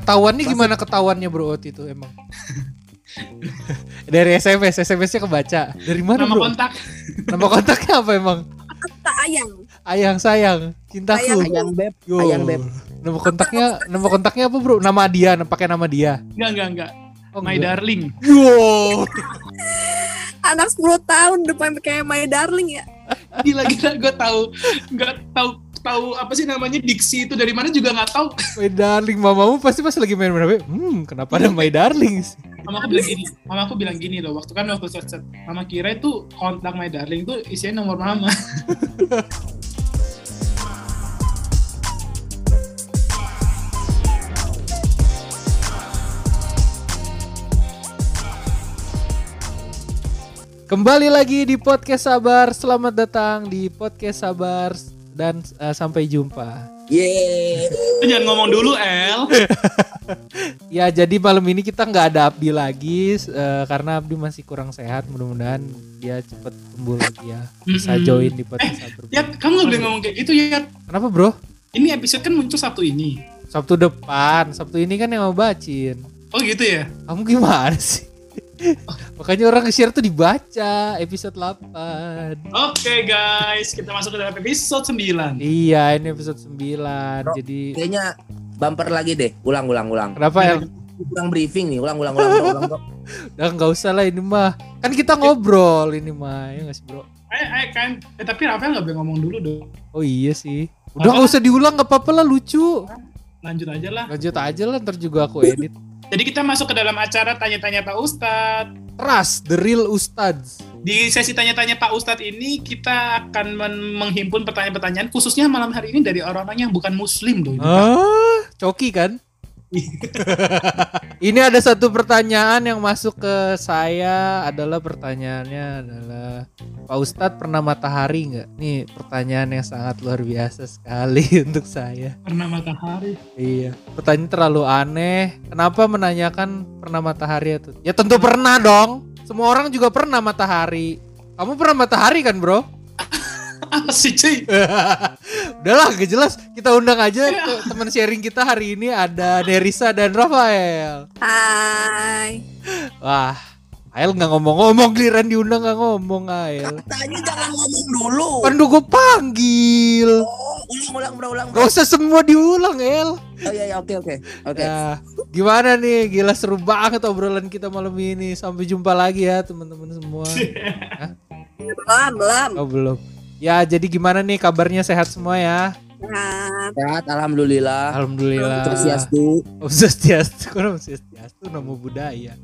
Ketahuannya gimana ketahuannya bro Ot itu emang? Dari SMS, SMS-nya kebaca. Dari mana nama bro? Kontak. Nama kontaknya apa emang? Kata Ayang. Ayang sayang, cintaku. Ayang beb. Yo. Ayang beb. Nama kontaknya apa bro? Nama dia, pakai nama dia. Enggak. Oh, my enggak. Darling. Yo. Anak 10 tahun depan kayak my darling ya. Gila-gila gue tahu apa sih namanya diksi itu dari mana juga nggak tahu. My darling, mamamu pasti pas lagi main HP. Kenapa ada my darling? Mama aku bilang gini loh, waktu chat. Mama kira itu kontak my darling itu isinya nomor mama. Kembali lagi di Podcast Sabar, selamat datang di Podcast Sabar dan sampai jumpa. Yeay. Jangan ngomong dulu El. Ya jadi malam ini kita gak ada Abdi lagi karena Abdi masih kurang sehat, mudah-mudahan dia cepet sembuh lagi ya. Bisa join di Podcast Sabar. Ya kamu gak boleh ngomong kayak gitu ya. Kenapa bro? Ini episode kan muncul Sabtu ini. Sabtu depan, Sabtu ini kan yang mau bacin. Oh gitu ya? Kamu gimana sih? Makanya orang nge-share tuh dibaca episode 8. Oke guys, kita masuk ke dalam episode 9. Iya, ini episode 9. Bro, jadi kayaknya bumper lagi deh. Ulang. Kenapa ya? Kurang briefing nih, ulang. Udah enggak usah lah ini mah. Kan kita ngobrol ini mah, ya enggak sih, Bro? Tapi Rafael enggak boleh ngomong dulu dong. Oh iya sih. Udah enggak usah diulang, enggak apa-apa lah, lucu. Lanjut aja lah, ntar juga aku edit. Jadi kita masuk ke dalam acara Tanya-Tanya Pak Ustadz. Trust the real Ustadz. Di sesi Tanya-Tanya Pak Ustadz ini kita akan menghimpun pertanyaan-pertanyaan khususnya malam hari ini dari orang-orang yang bukan muslim loh. Coki kan? Ini ada satu pertanyaan yang masuk ke saya, pertanyaannya adalah Pak Ustadz pernah matahari gak? Nih pertanyaan yang sangat luar biasa sekali untuk saya. Pernah matahari? Iya. Pertanyaan terlalu aneh. Kenapa menanyakan pernah matahari itu? Ya tentu pernah dong. Semua orang juga pernah matahari. Kamu pernah matahari kan bro? Apa sih cuy? Udahlah gak jelas. Kita undang aja teman sharing kita hari ini. Ada Nerissa dan Rafael. Hai. Wah, Ael gak ngomong-ngomong. Giliran diundang gak ngomong Ael. Katanya jangan ngomong dulu. Pandu gue panggil. Ulang. Gak usah semua diulang El. Oh iya, oke. Nah, gimana nih? Gila seru banget obrolan kita malam ini. Sampai jumpa lagi ya teman-teman semua. Belum. Oh belum. Ya, jadi gimana nih kabarnya, sehat semua ya? Sehat, Alhamdulillah. Om Swastiastu, namo buddhaya.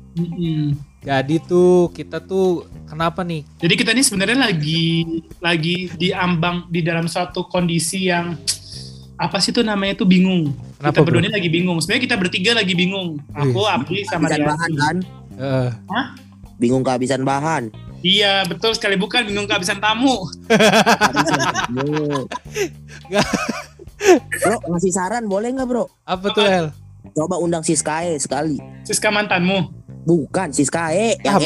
Jadi tuh, kita tuh kenapa nih? Jadi kita ini sebenarnya lagi diambang di dalam suatu kondisi yang apa sih tuh namanya tuh bingung. Kenapa, kita berdua ini lagi bingung. Sebenarnya kita bertiga lagi bingung. Aku, Abdi, sama Jali. Bingung kehabisan bahan. Iya betul sekali, bukan bingung kehabisan tamu. Bro ngasih saran boleh nggak bro? Apa tuh El? Coba undang Siska sekali. Siska mantanmu? Bukan, Siska yang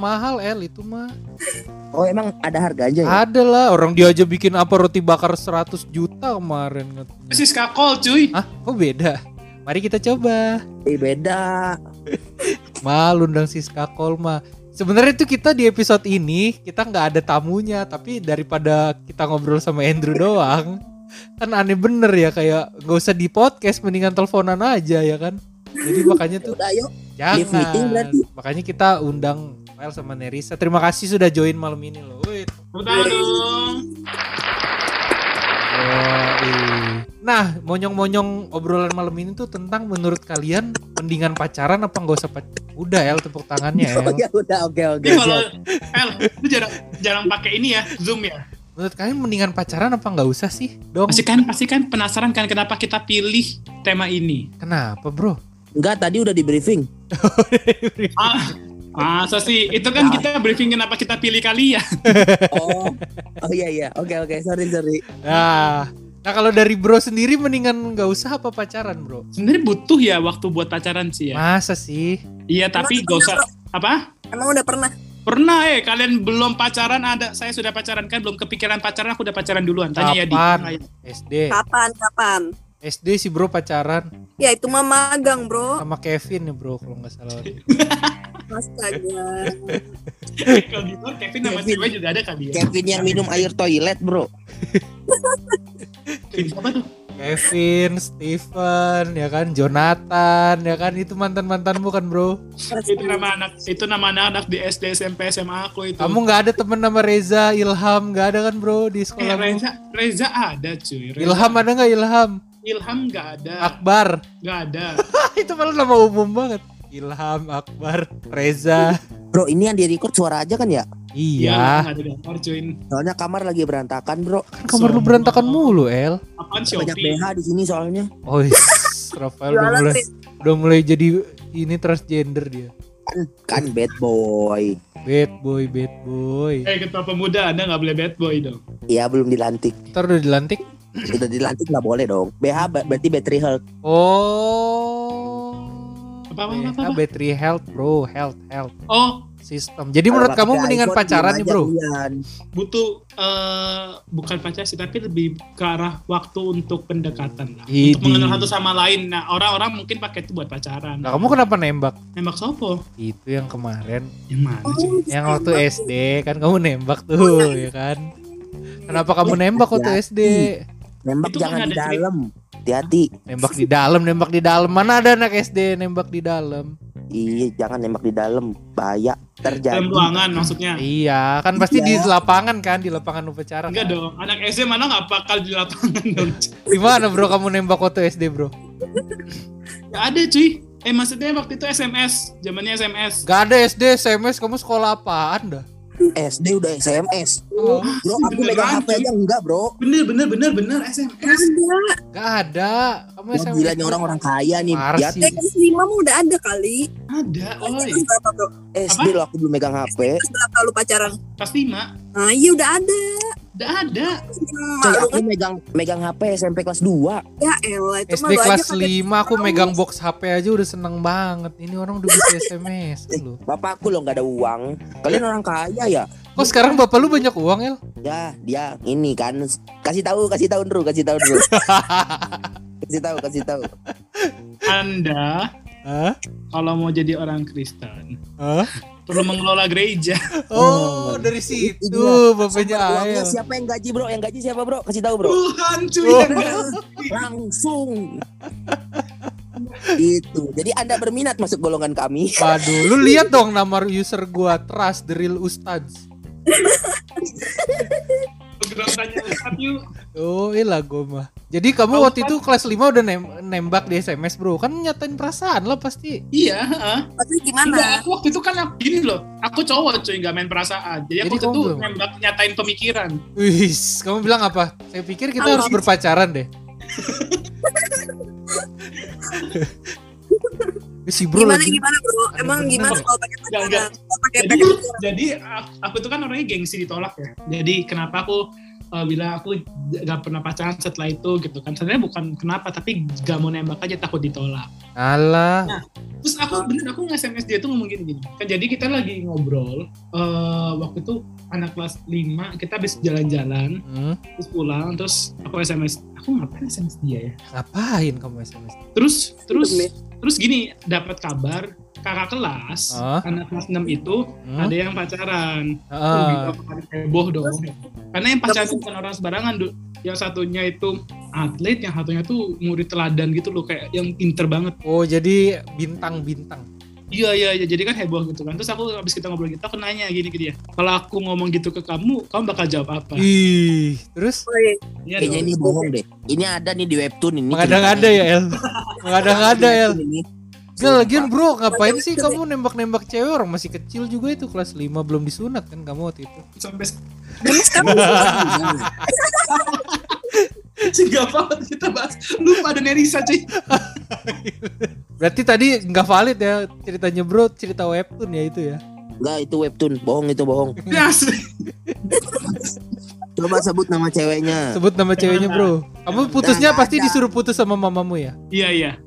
mahal El itu mah. Oh emang ada harganya ya? Ada lah, orang dia aja bikin apa roti bakar 100 juta kemarin. Siska call cuy. Hah? Kok beda? Mari kita coba. Beda. Malu undang Siska call mah. Sebenarnya tuh kita di episode ini kita nggak ada tamunya, tapi daripada kita ngobrol sama Andrew doang, kan aneh bener ya, kayak nggak usah di podcast, mendingan teleponan aja ya kan. Jadi makanya tuh jangan. Makanya kita undang Rafael sama Nerissa. Terima kasih sudah join malam ini loh. Nah, monyong-monyong obrolan malam ini tuh tentang menurut kalian mendingan pacaran apa enggak usah pacaran? Udah El, tepuk tangannya El. Ya udah, oke. Kalau El, lu jarang pakai ini ya, Zoom ya. Menurut kalian mendingan pacaran apa enggak usah sih? Dong. Pasti kan penasaran kan kenapa kita pilih tema ini. Kenapa, Bro? Enggak, tadi udah di briefing. Masa sih? Itu kan kita briefing kenapa kita pilih kalian. Oh iya. Oke. Sorry. Nah kalau dari bro sendiri mendingan gak usah apa pacaran bro? Sebenarnya butuh ya waktu buat pacaran sih ya. Masa sih? Iya tapi gak usah. Apa? Emang udah pernah? Pernah kalian belum pacaran ada, saya sudah pacaran kan belum kepikiran pacaran, aku udah pacaran duluan. Tanya kapan? Ya di SD. Kapan? SD sih bro pacaran. Ya itu mah magang bro. Sama Kevin nih bro kalau nggak salah. Astaga. Kalau gitu Kevin nama cewek juga ada kali ya. Kevin yang minum air toilet bro. Siapa tuh? Kevin, Steven, ya kan, Jonathan, ya kan, itu mantan-mantanmu kan bro? Itu nama anak-anak di SD, SMP, SMA aku itu. Kamu nggak ada temen nama Reza, Ilham, nggak ada kan bro di sekolah? Reza ada cuy. Reza. Ilham ada nggak Ilham? Ilham nggak ada. Akbar? Nggak ada. Itu malah nama umum banget. Ilham, Akbar, Reza. Bro ini yang direkord suara aja kan ya? Iya. Soalnya kamar lagi berantakan bro. Kan kamar lu berantakan mulu El. Apaan Shopee? Banyak BH di sini soalnya. Oh Rafael udah mulai jadi ini transgender dia. Kan bad boy. Bad boy. Ketua pemuda anda gak boleh bad boy dong. Iya belum dilantik. Ntar udah dilantik? Udah dilantik gak boleh dong. BH berarti battery health. Apa? Battery health bro. Health. Oh sistem. Jadi menurut kamu mendingan pacaran nih bro? Butuh bukan pacaran sih, tapi lebih ke arah waktu untuk pendekatan lah. Untuk mengenal satu sama lain. Nah orang-orang mungkin pakai itu buat pacaran. Nah kamu kenapa nembak? Nembak sopo? Itu yang kemarin. Yang mana? Yang waktu SD kan kamu nembak tuh ya kan? Kenapa kamu nembak waktu SD? Nembak itu jangan di dalam. Hati-hati. Nembak di dalam. Mana ada anak SD nembak di dalam? Iya, jangan nembak di dalam, bahaya terjadi. Dalam ruangan maksudnya. Iya, kan pasti iya. Di lapangan kan, di lapangan upacara. Enggak kan? Dong, anak SD mana enggak bakal di lapangan dong. Di mana bro kamu nembak waktu SD, bro? Enggak ada, cuy. Maksudnya waktu itu SMS, zamannya SMS. Enggak ada SD, SMS, kamu sekolah apaan dah? SD udah SMS. Oh, bro, aku megang HP aja enggak, bro. Bener SMS. Enggak ada. Kamu SMS. Gila nih orang-orang kaya nih. SMS 5 mah udah ada kali. Ada. Oh. SD lo aku belum megang HP. Berapa lu pacaran? Pas 5. Nah, iya udah ada. Coy, aku megang HP SMP kelas 2. Ya elah itu mah kelas 5 aku megang box HP aja udah seneng banget. Ini orang udah bisa SMS loh. Bapak aku lo enggak ada uang. Kalian orang kaya ya. Kok sekarang bapak lu banyak uang, El? Ya, dia ini kan kasih tahu dulu. kasih tahu. Anda, kalau mau jadi orang Kristen, perlu mengelola gereja. Oh, dari situ bapaknya Ayel. Siapa yang gaji, bro? Yang gaji siapa, bro? Kasih tahu, bro. Tuhan, cuy. Langsung. Itu. Jadi Anda berminat masuk golongan kami. Waduh, lu lihat dong nama user gua, Trust the Real Ustaz. Tanya Ustaz yuk. Oh, ilah gua mah. Jadi kamu waktu itu kelas 5 udah nembak di SMS, bro. Kan nyatain perasaan lo pasti. Iya, Maksudnya gimana? Enggak, aku waktu itu kan gini loh. Aku cowok cuy, enggak main perasaan. Jadi aku tuh nembak nyatain pemikiran. Wih, kamu bilang apa? Saya pikir kita harus berpacaran deh. Si bro gimana bro? Emang gimana kalau pakai pacaran? Jadi aku tuh kan orangnya gengsi ditolak ya. Jadi kenapa aku bila aku gak pernah pacaran setelah itu gitu kan. Sebenarnya bukan kenapa, tapi gak mau nembak aja takut ditolak. Alah. Nah, terus aku nge-SMS dia tuh ngomong gini. Kan jadi kita lagi ngobrol waktu itu anak kelas 5, kita habis jalan-jalan. Terus pulang, terus aku SMS. Aku ngapain SMS dia ya? Ngapain kamu SMS? Terus gini, dapat kabar kakak kelas, anak kelas 6 itu ada yang pacaran. Heboh dong. Karena yang pacaran bukan orang sembarangan. Yang satunya itu atlet, yang satunya tuh murid teladan gitu loh, kayak yang pinter banget. Oh, jadi bintang-bintang. Iya, jadi kan heboh gitu kan. Terus aku habis kita ngobrol gitu, aku nanya gini ke dia. Kalau aku ngomong gitu ke kamu bakal jawab apa? Ih, terus? Ya, kayaknya ini bohong deh. Ini ada nih di webtoon ini. Mengada-ngada ya, El. Mengada-ngada, El. Gak lagian bro, ngapain sih kamu nembak-nembak cewek, orang masih kecil juga itu kelas 5 belum disunat kan kamu waktu itu. Sampai sekarang. Enggak valid kita bahas. Lupa ada Nerissa cuy. Berarti tadi enggak valid ya ceritanya bro, cerita webtoon ya itu ya. Enggak, itu webtoon, bohong. Coba sebut nama ceweknya. Sebut nama ceweknya bro. Kamu putusnya pasti disuruh putus sama mamamu ya? Iya.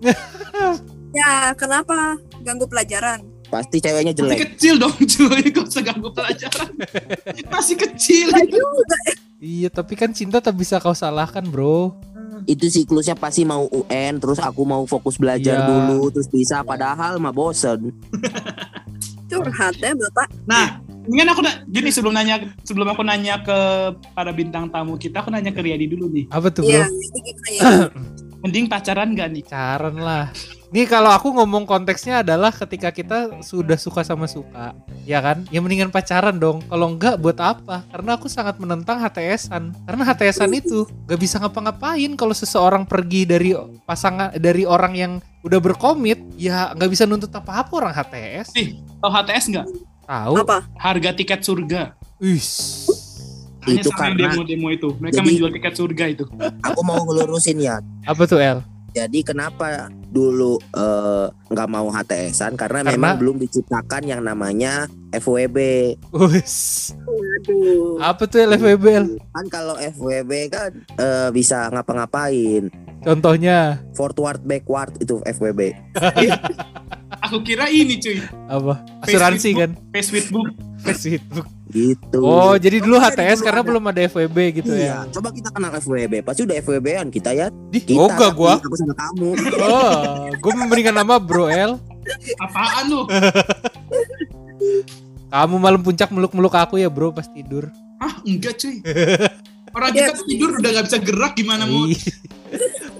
Ya, kenapa? Ganggu pelajaran. Pasti ceweknya jelek. Masih kecil dong, cuy. Kok seganggu pelajaran? Masih kecil. Iya, tapi kan cinta tak bisa kau salahkan, bro. itu siklusnya pasti mau UN, terus aku mau fokus belajar dulu, terus bisa, padahal mah bosen. Curhatnya Bapak. Nah, ini kan aku gini, sebelum aku nanya ke para bintang tamu kita, aku nanya ke Riyadi dulu nih. Apa tuh, Bro? Mending pacaran gak nih? Pacaran lah. Nih kalau aku ngomong konteksnya adalah ketika kita sudah suka sama suka, ya kan? Ya mendingan pacaran dong. Kalau enggak buat apa? Karena aku sangat menentang HTS-an. Karena HTS-an itu gak bisa ngapa-ngapain kalau seseorang pergi dari pasangan, dari orang yang udah berkomit, ya gak bisa nuntut apa-apa orang HTS. Ih, tahu HTS enggak? Tahu. Apa? Harga tiket surga. Uish. Hanya itu sama karena demo-demo itu. Mereka menjual tiket surga itu. Aku mau ngelurusin ya. Apa tuh, El? Jadi kenapa dulu nggak mau HTS-an karena memang belum diciptakan yang namanya FWB. Uish. Aduh. Apa tuh FWB? Kan kalau FWB kan bisa ngapa-ngapain. Contohnya forward backward itu FWB. Aku kira ini cuy. Apa? Asuransi kan? Facebook. Gitu. Oh, jadi dulu HTS karena belum ada FWB gitu ya. Iya, coba kita kenal FWB. Pasti udah FWB-an kita ya. Enggak gua. Aku sama kamu. Oh, gua memberikan nama Bro El. Apaan lu? Kamu malam puncak meluk-meluk aku ya, Bro, pas tidur. Ah, enggak cuy. Orang kita tidur udah enggak bisa gerak, gimana mau?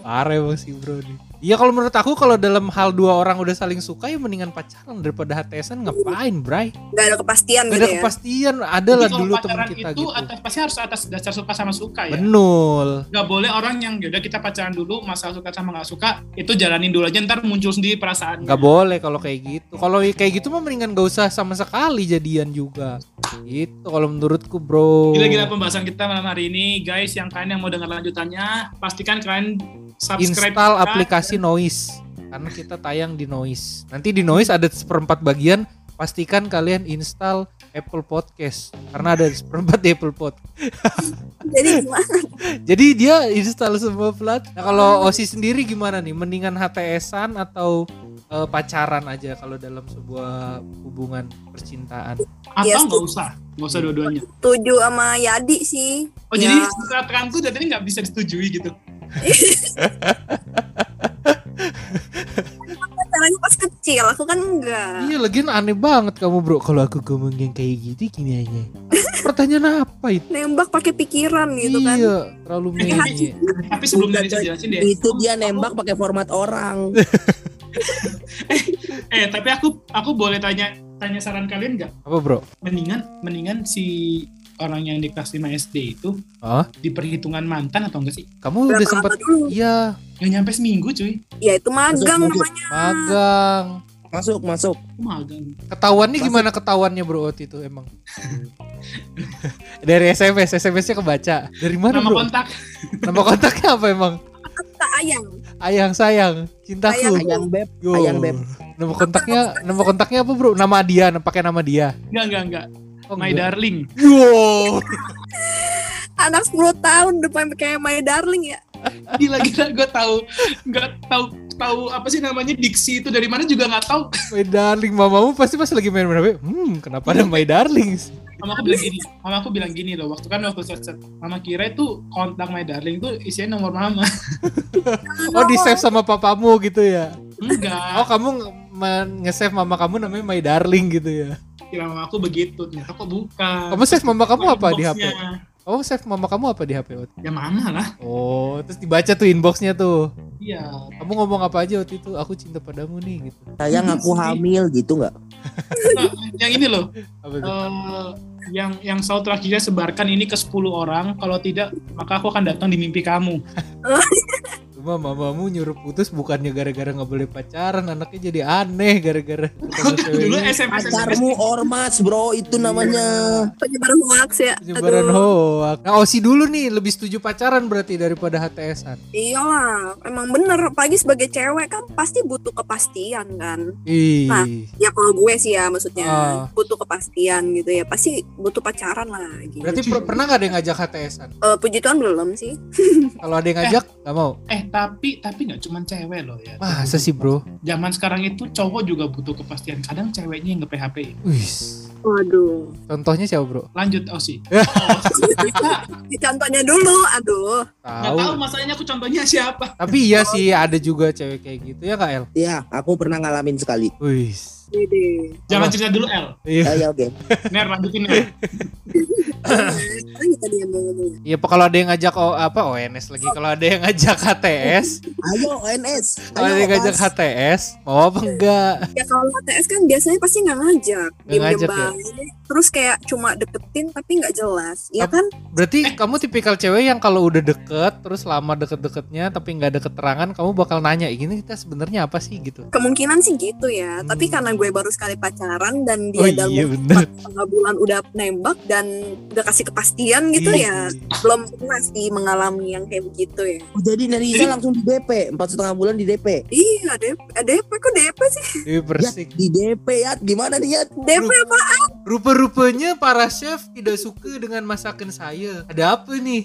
Parah emang sih, Bro nih. Ya kalau menurut aku kalau dalam hal dua orang udah saling suka ya mendingan pacaran daripada HTS-an, ngapain, Bray? Gak ada kepastian gitu ya. Gak ada kepastian, adalah dulu teman kita itu, gitu. Atas pasti harus atas dasar suka sama suka ya. Benul. Gak boleh orang yang yaudah kita pacaran dulu, masalah suka sama gak suka itu jalanin dulu aja, ntar muncul sendiri perasaannya. Gak boleh kalau kayak gitu. Kalau kayak gitu mah mendingan gak usah sama sekali jadian juga. Gitu kalau menurutku, Bro. Gila-gila pembahasan kita malam hari ini, guys. Yang kalian yang mau dengar lanjutannya, pastikan kalian subscribe, install aplikasi Noise karena kita tayang di Noise. Nanti di Noise ada seperempat bagian, pastikan kalian install Apple Podcast karena ada seperempat di Apple Podcast. Jadi dia install semua platform. Nah, kalau Osi sendiri gimana nih? Mendingan HTS-an atau pacaran aja kalau dalam sebuah hubungan percintaan? Atau nggak usah? Nggak usah dua-duanya. Setuju sama Yadi sih. Oh ya. Jadi terangku dari tadi nggak bisa disetujui gitu. Caranya pas kecil, aku kan enggak. Iya, lagian aneh banget kamu, Bro. Kalau aku ngomong yang kayak gitu gini aja. Pertanyaan apa itu? Nembak pakai pikiran gitu kan. Iya, terlalu menye. Tapi sebelum dari jelasin deh. Itu dia nembak pakai format orang. Tapi aku boleh tanya saran kalian enggak? Apa, Bro? Mendingan si orang yang di kelas 5 SD itu diperhitungan mantan atau enggak sih? Kamu berapa udah sempat? Iya. Gak nyampe seminggu cuy. Ya itu magang namanya. Magang. Masuk. Magang. Ketahuannya gimana ketahuannya, Bro, waktu itu emang? Dari SMS-nya kebaca. Dari mana, Bro? Nama kontak. Nama kontaknya apa emang? Ayang. Ayang sayang, cintaku. Ayang beb. Yo. Ayang beb. Nama kontaknya apa, Bro? Nama dia, pakai nama dia. Enggak. My darling. Wow. Anak 10 tahun depan kayak my darling ya. Gila-gila gue tahu apa sih namanya diksi itu dari mana juga enggak tahu. My darling, mamamu pasti pas lagi main HP. Kenapa ada my darling? Mama aku bilang gini loh, waktu search. Mama kira itu kontak my darling tuh isinya nomor mama. Oh, di-save sama papamu gitu ya. Enggak. Oh, kamu nge-save mama kamu namanya my darling gitu ya. Kira mama aku begitu, ternyata kok bukan. Kamu save mama kamu apa di HP? Kamu save mama kamu apa di HP? Ya mama lah. Oh, terus dibaca tuh inboxnya tuh. Iya. Kamu ngomong apa aja waktu itu? Aku cinta padamu nih gitu. Sayang aku hamil gitu nggak? Nah, yang ini loh. Yang saut terakhirnya sebarkan ini ke 10 orang. Kalau tidak, maka aku akan datang di mimpi kamu. Cuma mamamu nyuruh putus bukannya gara-gara gak boleh pacaran, anaknya jadi aneh gara-gara dulu SMS. Pacarmu ormas, Bro, itu namanya penyebaran hoax ya. Penyebaran hoax. Nah, Osi dulu nih lebih setuju pacaran berarti daripada HTS-an. Iyalah, emang bener, apalagi sebagai cewek kan pasti butuh kepastian kan. Nah, ya kalau gue sih ya maksudnya butuh kepastian gitu ya, pasti butuh pacaran lah gitu. Berarti pernah gak ada yang ngajak HTS-an? Puji Tuhan belum sih. Kalau ada yang ngajak gak mau? Tapi nggak cuma cewek loh ya. Masa sih, Bro? Zaman sekarang itu cowok juga butuh kepastian. Kadang ceweknya yang nge-PHP. Wih. Waduh. Contohnya siapa, Bro? Lanjut Osi. Contohnya dulu, aduh. Enggak tahu masalahnya aku contohnya siapa. Tapi iya sih ada juga cewek kayak gitu ya, Kak El. Iya, aku pernah ngalamin sekali. Wih. Jangan cerita dulu, El. Iya, oke. Ner, lanjutin Ner. Iya, kalau ada yang ngajak ONS lagi, kalau ada yang ngajak HTS, ayo ONS. Kalau ada yang ngajak HTS, mau apa enggak? Ya kalau HTS kan biasanya pasti nggak ngajak, ngajak ya? Terus kayak cuma deketin tapi nggak jelas, ya kan? Berarti kamu tipikal cewek yang kalau udah deket, terus lama deket-deketnya tapi nggak ada keterangan, kamu bakal nanya, ini kita sebenarnya apa sih gitu? Kemungkinan sih gitu ya, tapi karena gue baru sekali pacaran dan dia dalam 4 bulan udah nembak dan udah kasih kepastian gitu ya, belum pernah sih mengalami yang kayak begitu ya. Oh, jadi Nerissa langsung di DP 4,5 bulan di DP. Iya, DP kok DP sih? Iya, persik. Di DP ya, gimana nih ya? DP apaan? Rupa-rupanya para chef tidak suka dengan masakan saya. Ada apa nih?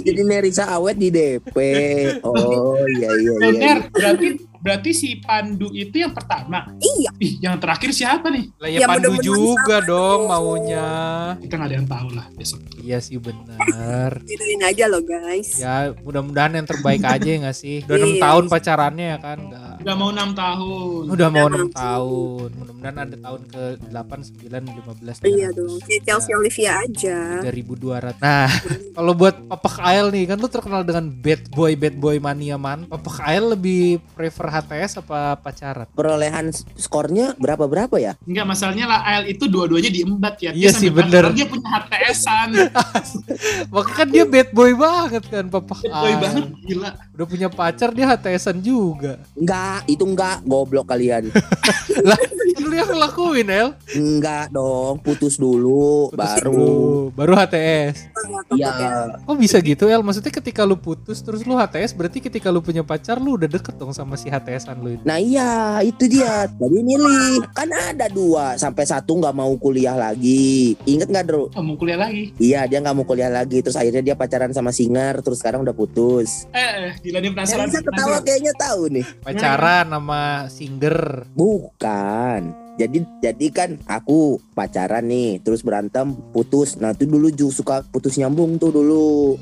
Jadi Nerissa awet di DP. Oh iya. Benar, berarti si Pandu itu yang pertama. Iya. Ih, yang terakhir siapa nih? Lah ya Pandu juga dong maunya. Kita nggak ada yang tahu lah besok. Iya sih benar. Tidurin aja loh guys. Ya mudah-mudahan yang terbaik aja nggak sih. Udah 6 tahun pacarannya ya kan? Udah mau 6 tahun. Udah mau 6 tahun. Mudah-mudahan ada tahun ke 8, 9, 15. Iya dong. Ya Chelsea Olivia aja. 3.200. Nah, kalau buat Papa Ael nih kan lu terkenal dengan bad boy mania man. Papa Ael lebih prefer HTS apa pacaran? Perolehan skornya berapa ya? Enggak, masalahnya lah Ael itu dua-duanya diembat ya. Iya sih bener. Dia punya HTS-an. Makanya kan dia bad boy banget kan Papa Ael. Bad boy banget gila. Udah punya pacar dia HTS-an juga. Enggak, itu enggak, goblok kalian. Lah, lu yang ngelakuin El? Enggak dong, putus dulu baru HTS. Iya. Kok bisa gitu El? Maksudnya ketika lu putus terus lu HTS, berarti ketika lu punya pacar lu udah deket dong sama si HTS-an lu itu. Nah iya, itu dia. Tadi milih. Kan ada 2 sampai 1 gak mau kuliah lagi. Ingat gak, Drew? Gak mau kuliah lagi? Iya, dia gak mau kuliah lagi. Terus akhirnya dia pacaran sama Singar. Terus sekarang udah putus. Gila dia penasaran. Bisa ketawa kayaknya tahu nih. Pacaran sama Singer. Bukan. Jadi kan aku pacaran nih, terus berantem, putus. Nah itu dulu juga suka putus nyambung tuh dulu.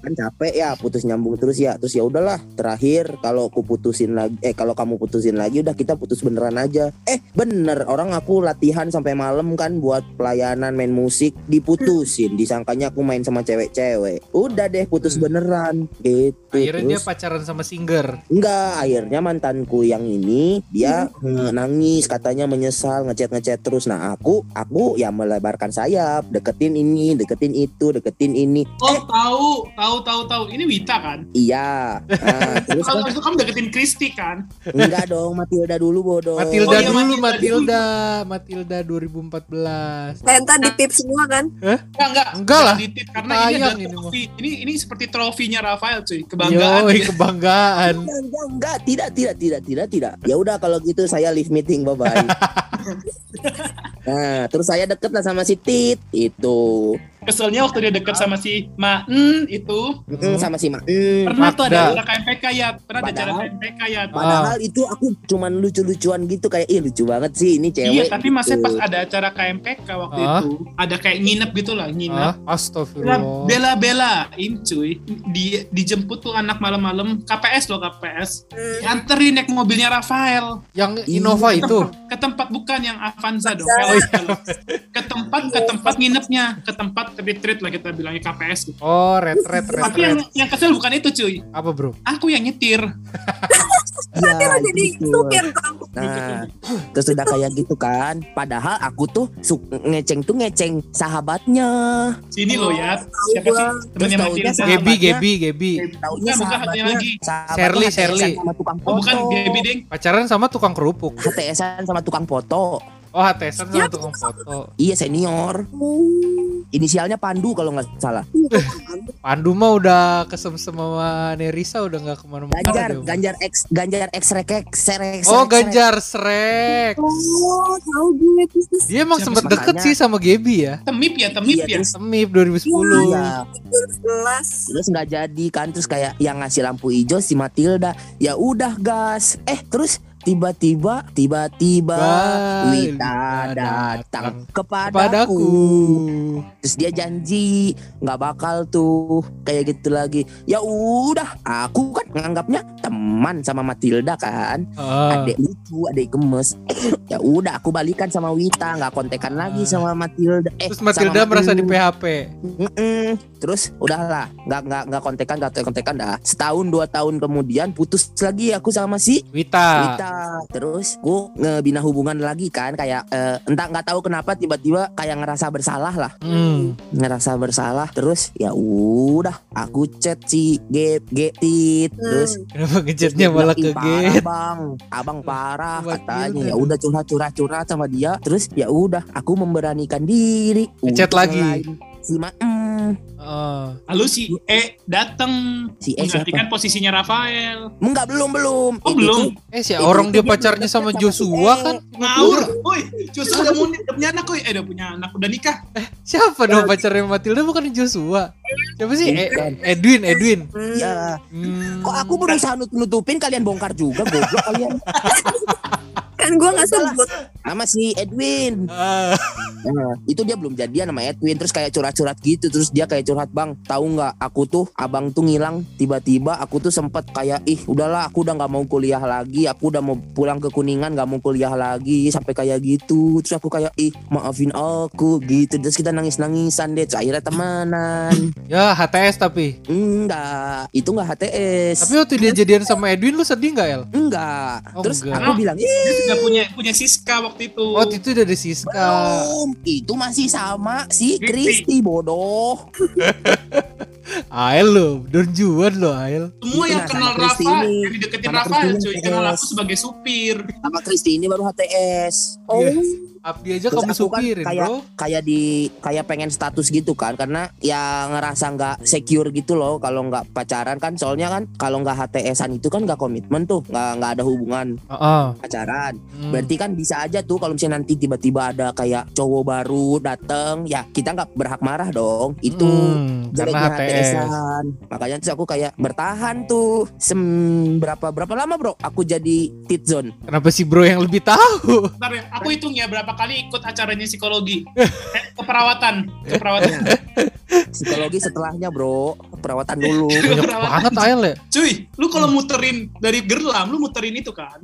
Kan capek ya putus nyambung terus ya. Terus ya udahlah. Terakhir kalau aku putusin lagi, kalau kamu putusin lagi, udah kita putus beneran aja. Bener orang aku latihan sampai malam kan buat pelayanan main musik, diputusin. Disangkanya aku main sama cewek-cewek. Udah deh putus beneran. Gitu. Akhirnya terus, dia pacaran sama Singer. Enggak, akhirnya mantanku yang ini dia nangis katanya menyesal, ngechat terus. Nah aku ya melebarkan sayap, deketin ini, deketin itu, deketin ini. Tahu. Ini Wita kan? Iya. Nah, terus kan kamu deketin Kristi kan? Enggak dong, Matilda dulu bodoh. Matilda 2014. Entar ditip semua kan? Enggak lah. Ditip karena ini seperti trofinya Rafael cuy, kebanggaan. Yoi, kebanggaan. Enggak, tidak. Ya udah kalau gitu saya leave meeting, bye-bye. Nah, terus saya deket lah sama si Tit itu. Keselnya waktu dia deket sama si Ma'en itu. Sama si Ma'en. Pernah tuh ada acara KMPK ya. Padahal itu aku cuman lucu-lucuan gitu. Kayak lucu banget sih ini cewek. Iya tapi gitu. Masih pas ada acara KMPK waktu itu ada kayak nginep gitu lah. Astagfirullah. Bela-belain cuy. Dijemput tuh anak malam-malam. KPS. Anterin naik mobilnya Rafael. Yang Innova itu? Ke tempat bukan yang Avanza dong. Ke tempat nginepnya. Ke tempat retreat lah kita bilangnya KPS gitu. Oh, retreat. Tapi yang kesel bukan itu cuy. Apa bro? Aku yang nyetir. Nanti lo jadi supir kamu. Nah, terus udah kayak gitu kan. Padahal aku tuh ngeceng sahabatnya. Sini lo ya. Siapa sih? Temennya Matilda. Gaby. Taunya sahabatnya lagi. Shirley. Bukan Gaby ding. Pacaran sama tukang kerupuk. HTS-an sama tukang foto. Oh, HTS-an sama tukang foto. Iya, senior. Inisialnya Pandu kalau nggak salah. Pandu mah udah kesemsem sama Nerissa, udah nggak kemana-mana. Ganjar X Serek. Oh, Ganjar Serek. Oh, tahu gue itu. Dia emang sempat deket sih sama Gaby ya. Temip ya. Temip 2010. Iya. 2011. Terus nggak jadi kan, terus kayak yang ngasih lampu hijau si Matilda. Ya udah gas. Terus Tiba-tiba Wita datang kepadaku. Terus dia janji nggak bakal tuh kayak gitu lagi. Ya udah, aku kan menganggapnya teman sama Matilda kan, adek lucu, adek gemes. Ya udah, aku balikan sama Wita, nggak kontekan lagi sama Matilda. Terus Matilda merasa di PHP. Terus udahlah, nggak kontekan dah. Setahun dua tahun kemudian putus lagi aku sama si Wita. Terus gue ngebina hubungan lagi kan, kayak entah nggak tahu kenapa tiba-tiba kayak ngerasa bersalah lah, terus ya udah aku chat si Getit. Terus kenapa ngechatnya malah ke Get? Abang parah katanya. Ya udah curhat sama dia. Terus ya udah aku memberanikan diri ngechat lagi si lalu si E datang menggantikan posisinya Rafael. Enggak, belum. Si orang dia pacarnya sama Joshua kan? Ngawur, woi. Joshua udah punya anak, udah nikah. Siapa dong pacarnya Matilda, bukan Joshua? Siapa sih? Edwin. Iya. Kok aku berusaha nutupin, kalian bongkar juga, goblok kalian. Kan gue gak sebut nama si Edwin. Itu dia belum jadian sama Edwin. Terus kayak curhat-curhat gitu. Terus dia kayak curhat, bang tahu gak, aku tuh abang tuh ngilang tiba-tiba. Aku tuh sempet kayak udahlah, aku udah gak mau kuliah lagi, aku udah mau pulang ke Kuningan, gak mau kuliah lagi, sampai kayak gitu. Terus aku kayak maafin aku gitu. Terus kita nangis-nangisan deh. Terus akhirnya temenan. Ya HTS tapi? Enggak, itu gak HTS. Tapi waktu dia jadian sama Edwin lu sedih gak, El? Enggak. Terus aku bilang punya Siska waktu itu. Waktu itu udah ada Siska. Belum, itu masih sama si Kristi, bodoh. Ael lo, donjuan lo Ael. Semua yang kenal Rafa, yang dideketin Rafa, cuy, kenal aku sebagai supir. Sama Kristi ini baru HTS. Oh. Yes. Abdi aja kamu supirin, kan kayak pengen status gitu kan, karena ya ngerasa nggak secure gitu loh kalau nggak pacaran kan, soalnya kan kalau nggak HTS-an itu kan nggak komitmen tuh, nggak ada hubungan pacaran. Berarti kan bisa aja tuh kalau misalnya nanti tiba-tiba ada kayak cowok baru dateng, ya kita nggak berhak marah dong. Itu karena HTS-an. Makanya terus aku kayak bertahan tuh berapa lama bro? Aku jadi tit zone. Kenapa sih bro yang lebih tahu? Bentar ya, aku hitung ya berapa kali ikut acaranya psikologi. Keperawatan. Psikologi setelahnya bro, perawatan dulu. Banyak banget Ael ya. Cuy, lu kalau muterin dari gerlam, lu muterin itu kan?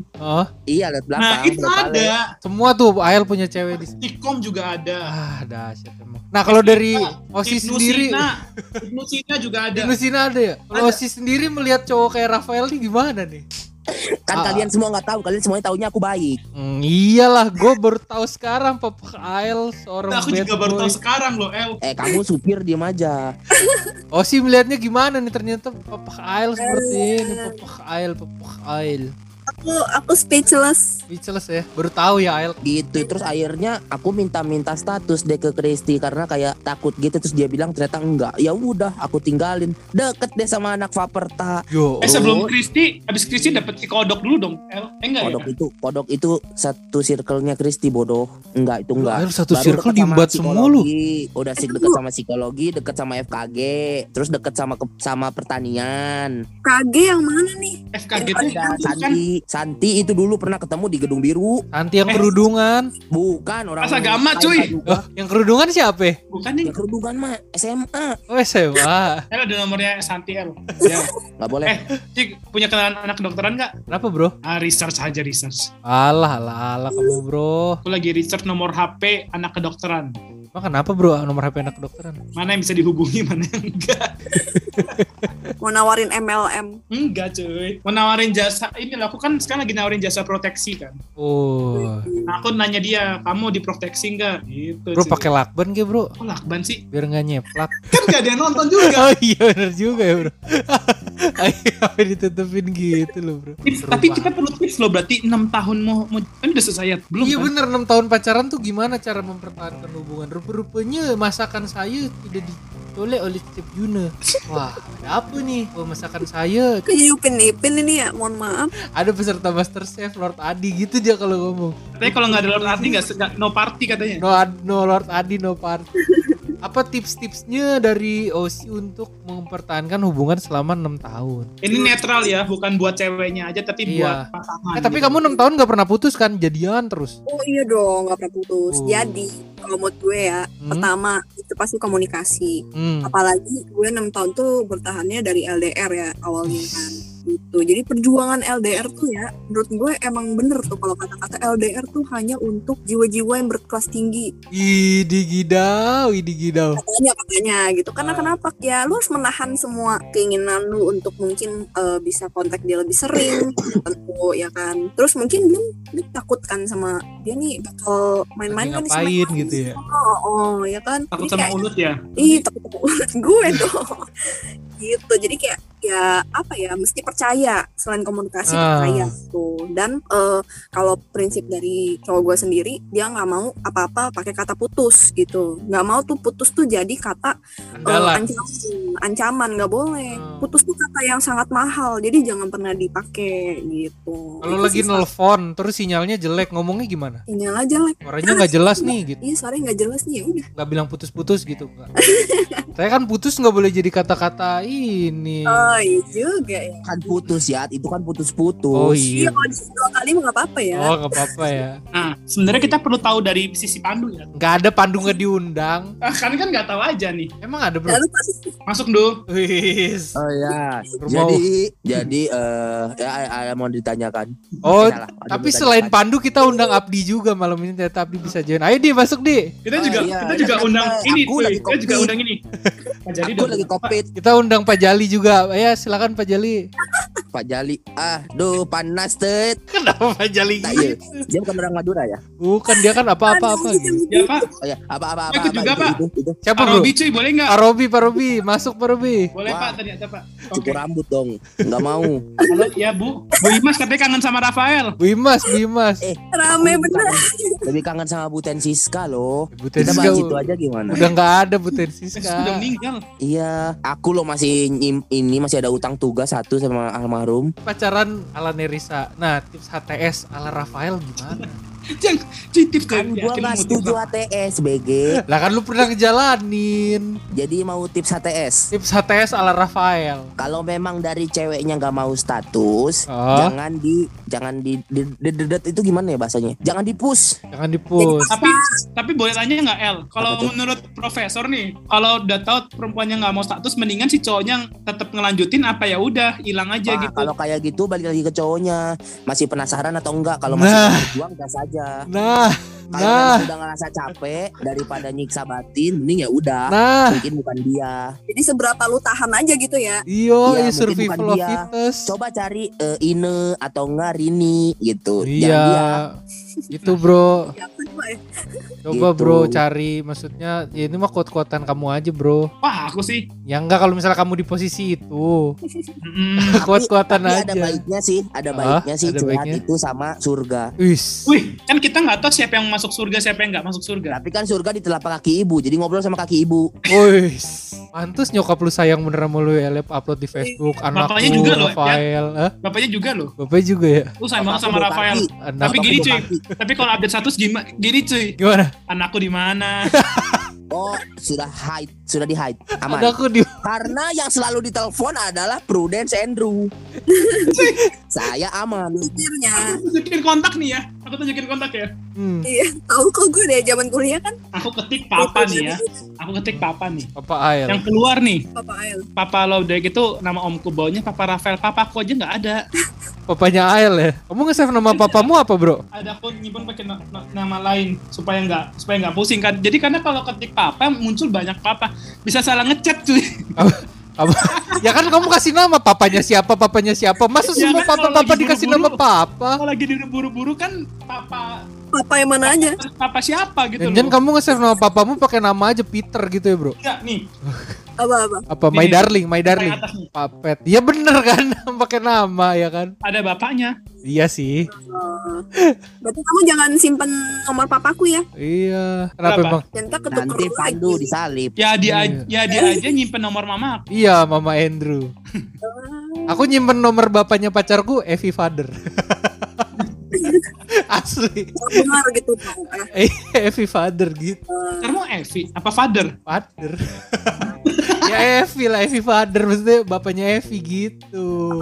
Iya, lihat belakang. Nah, itu ada. Semua tuh Ael punya cewek di Tikom juga ada. Dahsyat emang. Nah, kalau dari Osi sendiri, Nusina juga ada. Nusina ada ya? Kalau Osi sendiri melihat cowok kayak Rafael ini gimana nih? Kan kalian semua nggak tahu, kalian semuanya taunya aku baik. Iyalah, gue baru tahu sekarang Papa Ael seorang. Nah, aku juga baru tahu sekarang loh El. Kamu supir diem aja. Sih melihatnya gimana nih, ternyata Papa Ael seperti ini. Papa Ael. Aku speechless ya, baru tahu ya Ael gitu. Terus akhirnya aku minta status deh ke Kristi karena kayak takut gitu. Terus dia bilang ternyata enggak. Ya udah, aku tinggalin. Deket deh sama anak Vaperta. Sebelum Kristi, habis Kristi dapet si kodok dulu dong El. Kodok itu satu circle-nya Kristi, bodoh. Enggak. Ael satu baru circle diembat semua lu. Udah sih deket sama psikologi, deket sama FKG, terus deket sama pertanian. KG yang mana nih? FKG itu Santi itu dulu pernah ketemu di Gedung Biru. Santi yang kerudungan. Bukan orang agama cuy. Yang kerudungan siapa? Bukan yang kerudungan mah SMA. Oh SMA. Ada nomornya Santi El. Ya. Gak boleh. Punya kenalan anak kedokteran gak? Kenapa bro? Research aja. Alah kamu bro. Aku lagi research nomor HP anak kedokteran. Emang kenapa bro nomor HP anak kedokteran? Mana yang bisa dihubungi, mana yang enggak. Mau nawarin MLM? Enggak cuy. Mau nawarin jasa. Ini lah, aku kan sekarang lagi nawarin jasa proteksi kan. Nah, aku nanya dia, kamu diproteksi enggak? Gitu bro, pakai lakban gak bro? Kok lakban sih? Biar gak nyeplak. Kan gak ada yang nonton juga. Oh iya bener juga ya bro. Ayo ditutupin gitu loh bro. Tapi kita perlu tips loh, berarti 6 tahun mau kan udah selesai belum? Iya kan? Bener, 6 tahun pacaran tuh gimana cara mempertahankan hubungan? Rupanya masakan saya tidak ditoleh oleh Chef Juna. Wah, ada apa nih? Masakan saya kenyupin-nyupin ini ya, mohon maaf. Ada peserta Master Chef Lord Adi gitu dia kalau ngomong. Katanya kalau enggak ada Lord Adi enggak no party katanya. No Lord Adi no party. Apa tips-tipsnya dari Osi untuk mempertahankan hubungan selama 6 tahun? Ini netral ya, bukan buat ceweknya aja tapi iya, buat pasangan. Tapi gitu, kamu 6 tahun gak pernah putus kan? Jadian terus? Oh iya dong, gak pernah putus. Jadi, kalau menurut gue ya, pertama itu pasti komunikasi. Apalagi gue 6 tahun tuh bertahannya dari LDR ya awalnya kan. Gitu. Jadi perjuangan LDR tuh ya, menurut gue emang bener tuh kalau kata-kata LDR tuh hanya untuk jiwa-jiwa yang berkelas tinggi. Widih gidau. Katanya gitu. Karena kenapa? Ya lu harus menahan semua keinginan lu untuk mungkin bisa kontak dia lebih sering, tentu ya kan. Terus mungkin lu takut kan sama dia nih bakal main-main kan gitu ya. Oh ya kan. Takut jadi sama kayak, ulut ya. Ih, takut sama ulut gue tuh. Gitu. Jadi kayak ya apa ya, mesti percaya, selain komunikasi percaya tuh. Dan kalau prinsip dari cowok gue sendiri, dia nggak mau apa-apa pakai kata putus gitu, nggak mau tuh putus tuh jadi kata ancaman, nggak boleh. Putus tuh kata yang sangat mahal, jadi jangan pernah dipakai gitu. Kalau lagi nelfon terus sinyalnya jelek, ngomongnya gimana? Sinyalnya jelek, suaranya nggak jelas nih gitu. Iya, suaranya nggak jelas nih, ya udah nggak bilang putus-putus gitu. Saya kan putus nggak boleh jadi kata-kata ini. Oh iya juga ya. Kan putus ya, itu kan putus-putus. Oh iya. Kalau di dua kali nggak apa-apa ya. Oh nggak apa-apa ya. Nah sebenarnya kita perlu tahu dari sisi Pandu ya. Nggak ada Pandu nggak diundang. Kami kan nggak tahu aja nih. Emang ada bro. Masuk dulu. Oh ya. Jadi ya mau ditanyakan. Oh lah, tapi selain Pandu kita undang Abdi juga malam ini. Ternyata Abdi bisa join. Ayo Di masuk Di. Kita juga undang ini. Aku lagi COVID. Kita undang Pak Jali juga. Ya silakan Pak Jali. Pak Jali, aduh panas deh. Kenapa Pak Jali? Nah, iya. Dia bukan orang Madura ya? Bukan, dia kan apa-apa gitu. Ya Pak. Oh ya, apa-apa. Aku juga Pak. Siapa bro? Robi cuy, boleh nggak? Robi, masuk Robi. Boleh Pak, ternyata Pak. Cukur rambut dong, nggak mau. Halo, ya Bu. Bu Imas katanya kangen sama Rafael. Bu Imas. Rame bener. Lebih kangen sama Bu Tensiska loh. Bu Tensiska. Kita bahas itu aja gimana? Udah nggak ada Bu Tensiska. Udah meninggal. Iya, aku loh masih ini masih ada utang tugas satu sama almarhum. Pacaran ala Nerissa. Nah, tips HTS ala Rafael gimana? Jangan tips kan gue gak setuju HTS BG. Lah kan lu pernah ngejalanin. Jadi mau tips HTS. Tips HTS ala Rafael. Kalau memang dari ceweknya gak mau status, jangan di itu gimana ya bahasanya? Jangan di push. Tapi boleh tanya nggak El? Kalau menurut profesor nih, kalau udah tahu perempuannya nggak mau status, mendingan si cowoknya tetap ngelanjutin apa ya udah hilang aja gitu. Kalau kayak gitu balik lagi ke cowoknya, masih penasaran atau enggak? Kalau masih berjuang gas aja. Kalau udah ngerasa capek daripada nyiksa batin, mending ya udah. Mungkin bukan dia. Jadi seberapa lu tahan aja gitu ya. Iya, survival of fitness. Coba cari Ine atau enggak Rini gitu. Iya. Itu bro. Coba gitu, bro, cari. Maksudnya ya ini mah kuat-kuatan kamu aja bro. Wah aku sih. Ya enggak, kalau misalnya kamu di posisi itu. Kuat-kuatan aja. Ada baiknya sih. Curhat itu sama surga. Wih, kan kita gak tahu siapa yang masuk surga, siapa yang gak masuk surga. Tapi kan surga di telapak kaki ibu, jadi ngobrol sama kaki ibu. Wih, pantes nyokap lu sayang bener sama lu ya, upload di Facebook. Anakku, bapaknya juga Rafael. Bapaknya juga ya. Lu sayang banget sama Rafael. Tapi gini cuy, tapi kalau update status gini cuy. Gimana? Anakku di mana? Oh, sudah di hide. Aman. Karena yang selalu ditelepon adalah Prudence Andrew. Saya aman. Tunjukin kontak nih ya. Aku tunjukin kontak ya. Iya, tahu kok gue deh zaman kuliah kan. Aku ketik papa nih. Papa Ail. Yang keluar nih. Papa Ail. Papa lo udah gitu, nama omku baunya Papa Rafael. Papa aku aja enggak ada. Papanya Ail ya. Kamu nge-save nama papamu apa, Bro? Ada akun nyimpen pakai nama lain supaya enggak pusing kan. Jadi karena kalau ketik papa muncul banyak papa. Bisa salah ngechat cuy. Ya kan kamu kasih nama papanya siapa. Masa ya semua kan, papa dikasih buru-buru, nama papa. Kalau lagi buru-buru kan papa yang mana aja? Papa siapa gitu loh. Dan kamu nge-save nama papamu pakai nama aja Peter gitu ya, Bro. Enggak nih. Apa my darling. Papet. Ya bener kan pakai nama ya kan. Ada bapaknya. Iya sih. Berarti kamu jangan simpen nomor papaku ya. Iya. Kenapa emang? Nanti Pandu disalip. Ya dia aja nyimpen nomor mama. Iya, Mama Andrew. Aku nyimpen nomor bapaknya pacarku, Evie Father. asli. Benar gitu. Evie father gitu. Kamu Evie apa father? Father. Ya Evie lah, Evie father maksudnya bapaknya Evie gitu.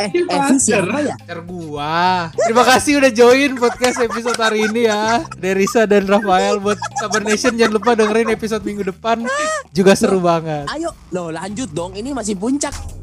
Evie siapa ya? Tergua. Terima kasih udah join podcast episode hari ini ya. Nerissa dan Rafael buat Saber Nation, jangan lupa dengerin episode minggu depan juga seru banget. Ayo, loh lanjut dong, ini masih puncak.